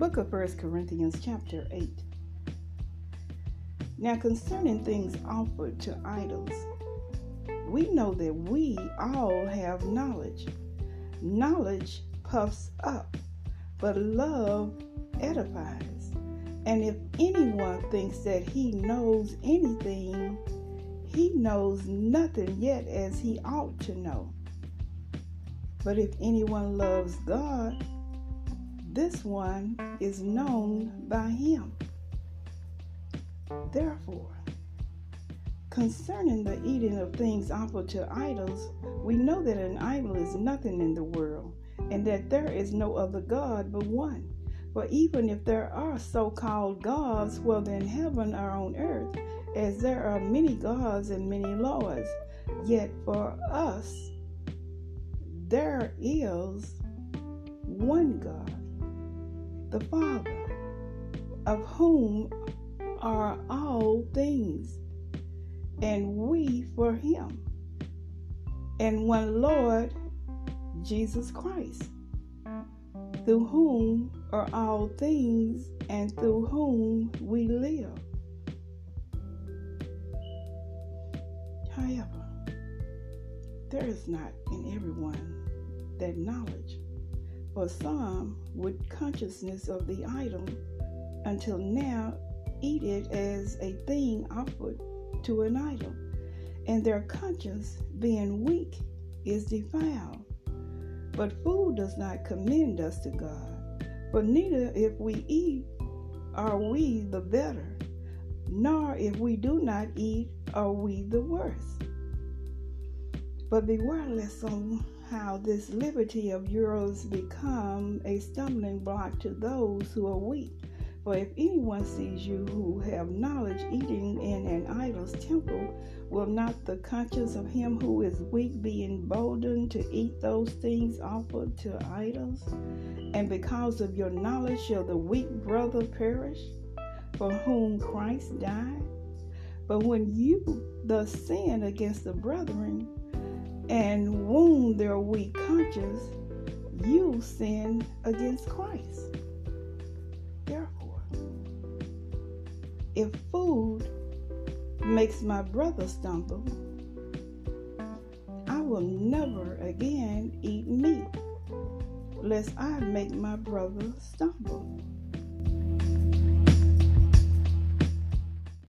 book of 1st Corinthians chapter 8. Now concerning things offered to idols, we know that we all have knowledge. Knowledge puffs up, but love edifies. And if anyone thinks that he knows anything, he knows nothing yet as he ought to know. But if anyone loves God, this one is known by him. Therefore, concerning the eating of things offered to idols, we know that an idol is nothing in the world, and that there is no other God but one. For even if there are so-called gods, whether in heaven or on earth, as there are many gods and many lords, yet for us there is one God, the Father, of whom are all things, and we for him, and one Lord, Jesus Christ, through whom are all things, and through whom we live. However, there is not in everyone that knowledge, for some with consciousness of the idol until now eat it as a thing offered to an idol, and their conscience, being weak, is defiled. But food does not commend us to God, for neither if we eat are we the better, nor if we do not eat are we the worse. But beware lest somehow this liberty of yours become a stumbling block to those who are weak. For if anyone sees you who have knowledge eating in an idol's temple, will not the conscience of him who is weak be emboldened to eat those things offered to idols? And because of your knowledge shall the weak brother perish, for whom Christ died? But when you thus sin against the brethren, and wound their weak conscience, you sin against Christ. If food makes my brother stumble, I will never again eat meat, lest I make my brother stumble.